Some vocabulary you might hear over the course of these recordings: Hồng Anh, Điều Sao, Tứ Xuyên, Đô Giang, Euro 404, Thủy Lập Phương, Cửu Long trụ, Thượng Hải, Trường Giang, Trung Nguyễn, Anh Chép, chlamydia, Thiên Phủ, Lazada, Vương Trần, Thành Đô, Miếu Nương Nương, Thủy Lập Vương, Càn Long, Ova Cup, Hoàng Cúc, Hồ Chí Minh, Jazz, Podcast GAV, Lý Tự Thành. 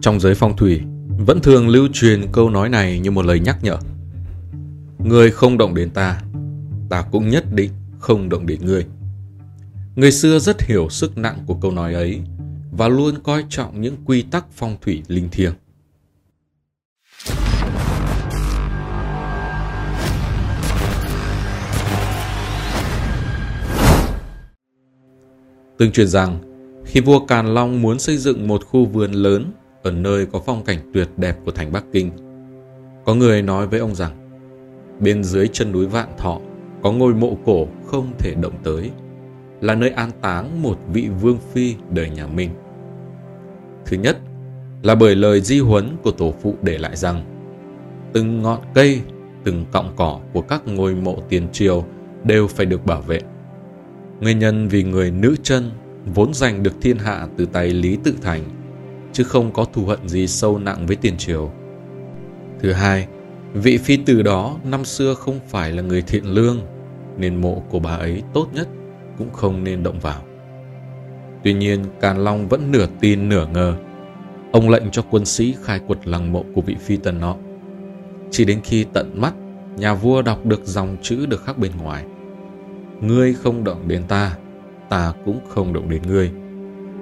Trong giới phong thủy vẫn thường lưu truyền câu nói này như một lời nhắc nhở: người không động đến ta, ta cũng nhất định không động đến ngươi. Người xưa rất hiểu sức nặng của câu nói ấy và luôn coi trọng những quy tắc phong thủy linh thiêng. Tương truyền rằng, khi vua Càn Long muốn xây dựng một khu vườn lớn ở nơi có phong cảnh tuyệt đẹp của thành Bắc Kinh, có người nói với ông rằng, bên dưới chân núi Vạn Thọ có ngôi mộ cổ không thể động tới, là nơi an táng một vị vương phi đời nhà Minh. Thứ nhất là bởi lời di huấn của tổ phụ để lại rằng, từng ngọn cây, từng cọng cỏ của các ngôi mộ tiền triều đều phải được bảo vệ. Nguyên nhân vì người nữ chân vốn giành được thiên hạ từ tay Lý Tự Thành, chứ không có thù hận gì sâu nặng với tiền triều. Thứ hai, vị phi tử đó năm xưa không phải là người thiện lương, nên mộ của bà ấy tốt nhất cũng không nên động vào. Tuy nhiên, Càn Long vẫn nửa tin nửa ngờ. Ông lệnh cho quân sĩ khai quật lăng mộ của vị phi tần nọ. Chỉ đến khi tận mắt, nhà vua đọc được dòng chữ được khắc bên ngoài: ngươi không động đến ta, ta cũng không động đến ngươi.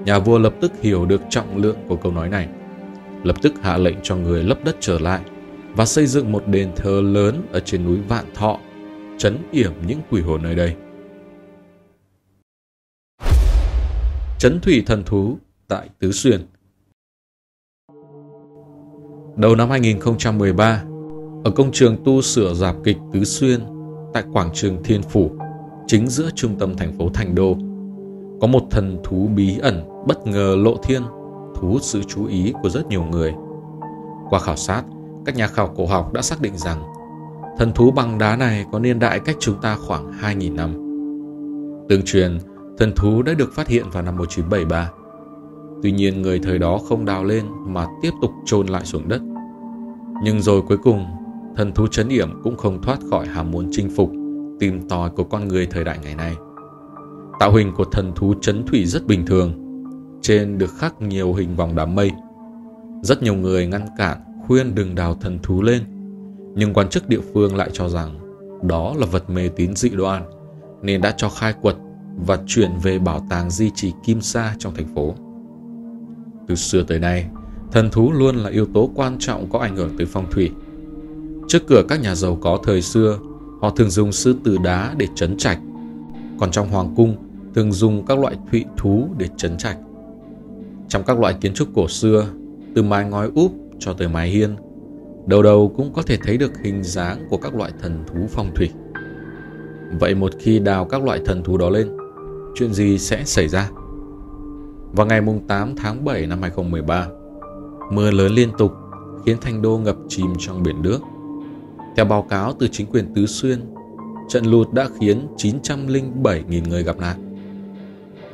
Nhà vua lập tức hiểu được trọng lượng của câu nói này, lập tức hạ lệnh cho người lấp đất trở lại và xây dựng một đền thờ lớn ở trên núi Vạn Thọ, trấn yểm những quỷ hồn nơi đây. Trấn thủy thần thú tại Tứ Xuyên. Đầu năm 2013, ở công trường tu sửa rạp kịch Tứ Xuyên tại quảng trường Thiên Phủ, chính giữa trung tâm thành phố Thành Đô, có một thần thú bí ẩn bất ngờ lộ thiên, thu hút sự chú ý của rất nhiều người. Qua khảo sát, các nhà khảo cổ học đã xác định rằng thần thú bằng đá này có niên đại cách chúng ta khoảng 2.000 năm. Tương truyền, thần thú đã được phát hiện vào năm 1973. Tuy nhiên, người thời đó không đào lên mà tiếp tục chôn lại xuống đất. Nhưng rồi cuối cùng, thần thú trấn yểm cũng không thoát khỏi ham muốn chinh phục, tìm tòi của con người thời đại ngày nay. Tạo hình của thần thú trấn thủy rất bình thường, trên được khắc nhiều hình vòng đám mây. Rất nhiều người ngăn cản, khuyên đừng đào thần thú lên, nhưng quan chức địa phương lại cho rằng đó là vật mê tín dị đoan, nên đã cho khai quật và chuyển về bảo tàng di chỉ Kim Sa trong thành phố. Từ xưa tới nay, thần thú luôn là yếu tố quan trọng có ảnh hưởng tới phong thủy. Trước cửa các nhà giàu có thời xưa, họ thường dùng sư tử đá để trấn trạch, còn trong hoàng cung thường dùng các loại thụy thú để trấn trạch. Trong các loại kiến trúc cổ xưa, từ mái ngói úp cho tới mái hiên, đầu đầu cũng có thể thấy được hình dáng của các loại thần thú phong thủy. Vậy một khi đào các loại thần thú đó lên, chuyện gì sẽ xảy ra? Vào ngày 8 tháng 7 năm 2013, mưa lớn liên tục khiến Thành Đô ngập chìm trong biển nước. Theo báo cáo từ chính quyền Tứ Xuyên, trận lụt đã khiến 907.000 người gặp nạn.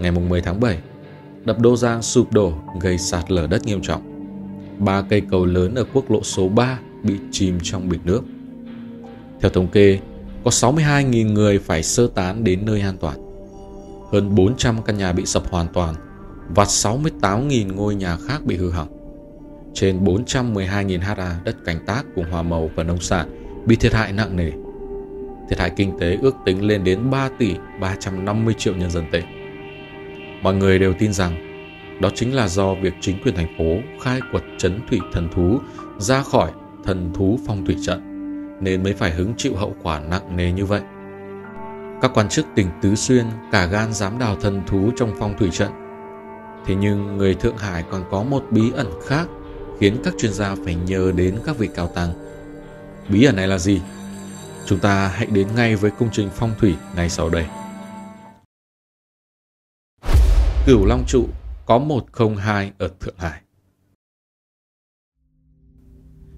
Ngày 10 tháng 7, đập Đô Giang sụp đổ gây sạt lở đất nghiêm trọng. 3 cây cầu lớn ở quốc lộ số 3 bị chìm trong biển nước. Theo thống kê, có 62.000 người phải sơ tán đến nơi an toàn. Hơn 400 căn nhà bị sập hoàn toàn và 68.000 ngôi nhà khác bị hư hỏng. Trên 412.000 ha đất canh tác cùng hoa màu và nông sản bị thiệt hại nặng nề. Thiệt hại kinh tế ước tính lên đến 3 tỷ 350 triệu nhân dân tệ. Mọi người đều tin rằng đó chính là do việc chính quyền thành phố khai quật trấn thủy thần thú ra khỏi thần thú phong thủy trận, nên mới phải hứng chịu hậu quả nặng nề như vậy. Các quan chức tỉnh Tứ Xuyên cả gan dám đào thần thú trong phong thủy trận. Thế nhưng người Thượng Hải còn có một bí ẩn khác khiến các chuyên gia phải nhờ đến các vị cao tăng. Bí ẩn này là gì? Chúng ta hãy đến ngay với công trình phong thủy ngay sau đây. Cửu Long trụ có 102 ở Thượng Hải.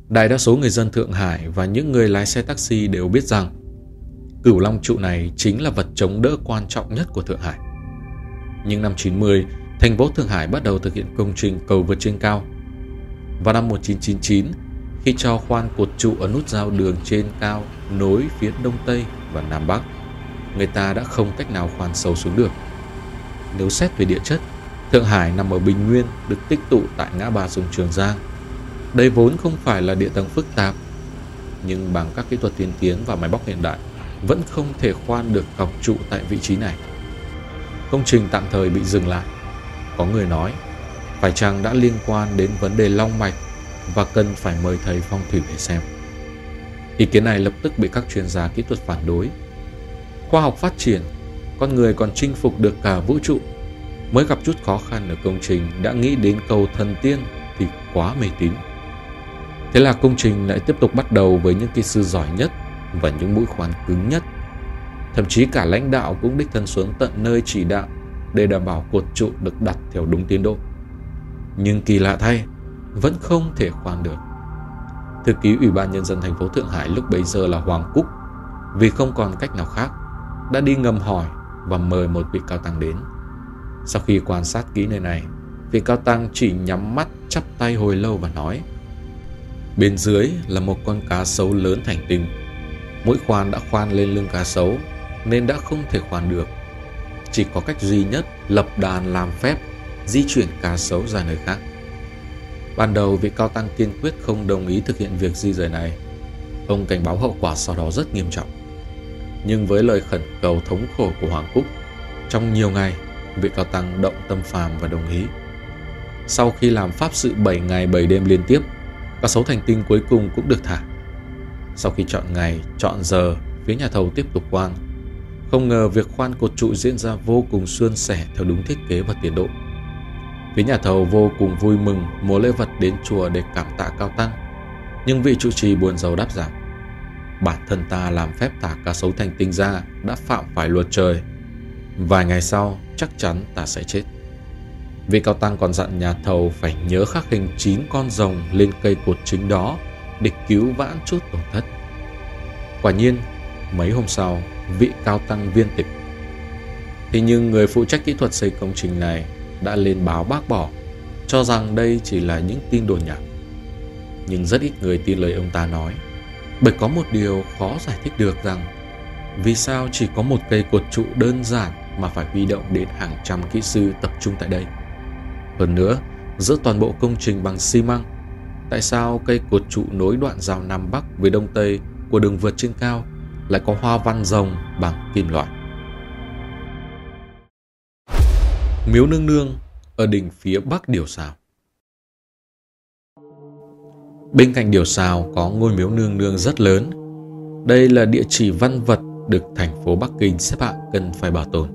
Đại đa số người dân Thượng Hải và những người lái xe taxi đều biết rằng Cửu Long trụ này chính là vật chống đỡ quan trọng nhất của Thượng Hải. Nhưng năm 90, thành phố Thượng Hải bắt đầu thực hiện công trình cầu vượt trên cao. Vào năm 1999, khi cho khoan cột trụ ở nút giao đường trên cao nối phía Đông Tây và Nam Bắc, người ta đã không cách nào khoan sâu xuống được. Nếu xét về địa chất, Thượng Hải nằm ở Bình Nguyên, được tích tụ tại ngã ba sông Trường Giang. Đây vốn không phải là địa tầng phức tạp, nhưng bằng các kỹ thuật tiên tiến và máy móc hiện đại, vẫn không thể khoan được cọc trụ tại vị trí này. Công trình tạm thời bị dừng lại. Có người nói, phải chăng đã liên quan đến vấn đề long mạch và cần phải mời thầy phong thủy về xem. Ý kiến này lập tức bị các chuyên gia kỹ thuật phản đối. Khoa học phát triển, con người còn chinh phục được cả vũ trụ. Mới gặp chút khó khăn ở công trình đã nghĩ đến cầu thần tiên thì quá mê tín. Thế là công trình lại tiếp tục bắt đầu với những kỹ sư giỏi nhất và những mũi khoan cứng nhất. Thậm chí cả lãnh đạo cũng đích thân xuống tận nơi chỉ đạo để đảm bảo cột trụ được đặt theo đúng tiến độ. Nhưng kỳ lạ thay, vẫn không thể khoan được. Thư ký Ủy ban Nhân dân thành phố Thượng Hải lúc bấy giờ là Hoàng Cúc, vì không còn cách nào khác, đã đi ngầm hỏi và mời một vị cao tăng đến. Sau khi quan sát kỹ nơi này, vị cao tăng chỉ nhắm mắt chắp tay hồi lâu và nói: bên dưới là một con cá sấu lớn thành tinh. Mũi khoan đã khoan lên lưng cá sấu nên đã không thể khoan được. Chỉ có cách duy nhất lập đàn làm phép di chuyển cá sấu ra nơi khác. Ban đầu vị cao tăng kiên quyết không đồng ý thực hiện việc di rời này. Ông cảnh báo hậu quả sau đó rất nghiêm trọng. Nhưng với lời khẩn cầu thống khổ của Hoàng Cúc, trong nhiều ngày vị cao tăng động tâm phàm và đồng ý. Sau khi làm pháp sự 7 ngày 7 đêm liên tiếp, cá sấu thành tinh cuối cùng cũng được thả. Sau khi chọn ngày, chọn giờ, phía nhà thầu tiếp tục khoan. Không ngờ việc khoan cột trụ diễn ra vô cùng suôn sẻ theo đúng thiết kế và tiến độ. Phía nhà thầu vô cùng vui mừng mua lễ vật đến chùa để cảm tạ cao tăng. Nhưng vị trụ trì buồn rầu đáp rằng: bản thân ta làm phép thả cá sấu thành tinh ra đã phạm phải luật trời. Vài ngày sau, chắc chắn ta sẽ chết. Vị cao tăng còn dặn nhà thầu phải nhớ khắc hình 9 con rồng lên cây cột chính đó để cứu vãn chút tổn thất. Quả nhiên, mấy hôm sau, vị cao tăng viên tịch. Thế nhưng người phụ trách kỹ thuật xây công trình này đã lên báo bác bỏ, cho rằng đây chỉ là những tin đồn nhảm. Nhưng rất ít người tin lời ông ta nói, bởi có một điều khó giải thích được rằng vì sao chỉ có một cây cột trụ đơn giản mà phải huy động đến hàng trăm kỹ sư tập trung tại đây. Hơn nữa, giữa toàn bộ công trình bằng xi măng, tại sao cây cột trụ nối đoạn giao Nam Bắc với Đông Tây của đường vượt trên cao lại có hoa văn rồng bằng kim loại? Miếu Nương Nương ở đỉnh phía bắc Điều Sao. Bên cạnh Điều Sao có ngôi miếu Nương Nương rất lớn. Đây là địa chỉ văn vật được thành phố Bắc Kinh xếp hạng cần phải bảo tồn.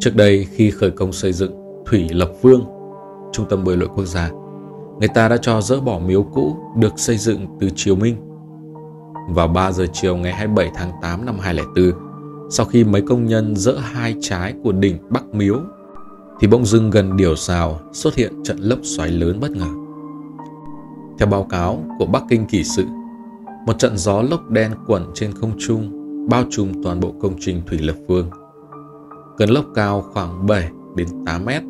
Trước đây khi khởi công xây dựng Thủy Lập Vương, trung tâm bơi lội quốc gia, người ta đã cho dỡ bỏ miếu cũ được xây dựng từ triều Minh. Vào 3 giờ chiều ngày 27 tháng 8 năm 2004, sau khi mấy công nhân dỡ hai trái của đỉnh Bắc Miếu, thì bỗng dưng gần Điều Sao xuất hiện trận lốc xoáy lớn bất ngờ. Theo báo cáo của Bắc Kinh Kỷ Sự, một trận gió lốc đen quẩn trên không trung bao trùm toàn bộ công trình Thủy Lập Phương. Cơn lốc cao khoảng 7 đến 8 mét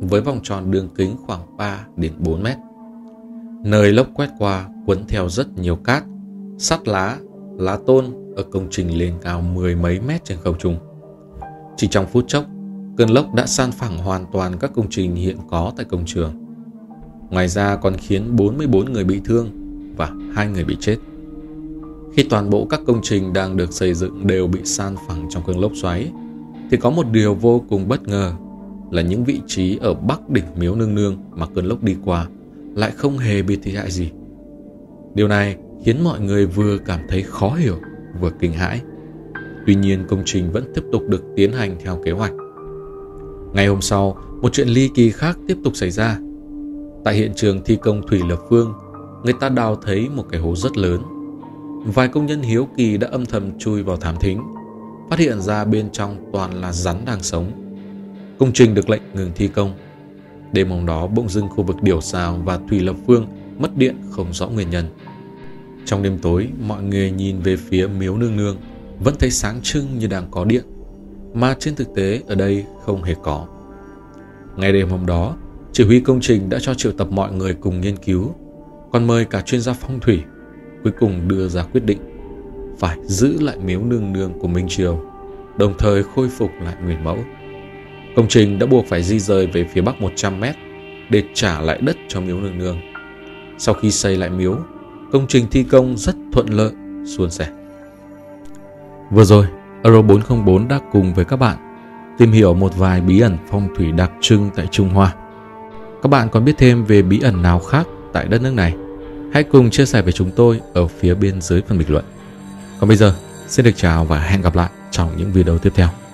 với vòng tròn đường kính khoảng 3 đến 4 mét. Nơi lốc quét qua cuốn theo rất nhiều cát, sắt lá, lá tôn ở công trình lên cao mười mấy mét trên không trung. Chỉ trong phút chốc, cơn lốc đã san phẳng hoàn toàn các công trình hiện có tại công trường. Ngoài ra còn khiến 44 người bị thương và 2 người bị chết. Khi toàn bộ các công trình đang được xây dựng đều bị san phẳng trong cơn lốc xoáy, thì có một điều vô cùng bất ngờ là những vị trí ở bắc đỉnh miếu Nương Nương mà cơn lốc đi qua lại không hề bị thiệt hại gì. Điều này khiến mọi người vừa cảm thấy khó hiểu vừa kinh hãi. Tuy nhiên công trình vẫn tiếp tục được tiến hành theo kế hoạch. Ngày hôm sau, một chuyện ly kỳ khác tiếp tục xảy ra. Tại hiện trường thi công Thủy Lập Phương, người ta đào thấy một cái hố rất lớn. Vài công nhân hiếu kỳ đã âm thầm chui vào thám thính, phát hiện ra bên trong toàn là rắn đang sống. Công trình được lệnh ngừng thi công. Đêm hôm đó bỗng dưng khu vực Điều Sao và Thủy Lập Phương mất điện không rõ nguyên nhân. Trong đêm tối, mọi người nhìn về phía miếu Nương Nương vẫn thấy sáng trưng như đang có điện, mà trên thực tế ở đây không hề có. Ngay đêm hôm đó, chỉ huy công trình đã cho triệu tập mọi người cùng nghiên cứu, còn mời cả chuyên gia phong thủy. Cuối cùng đưa ra quyết định phải giữ lại miếu Nương Nương của Minh Triều, đồng thời khôi phục lại nguyên mẫu. Công trình đã buộc phải di rời về phía bắc 100 m để trả lại đất cho miếu nương nương. Sau khi xây lại miếu, công trình thi công rất thuận lợi, suôn sẻ. Vừa rồi, Euro 404 đã cùng với các bạn tìm hiểu một vài bí ẩn phong thủy đặc trưng tại Trung Hoa. Các bạn còn biết thêm về bí ẩn nào khác tại đất nước này? Hãy cùng chia sẻ với chúng tôi ở phía bên dưới phần bình luận. Còn bây giờ, xin được chào và hẹn gặp lại trong những video tiếp theo.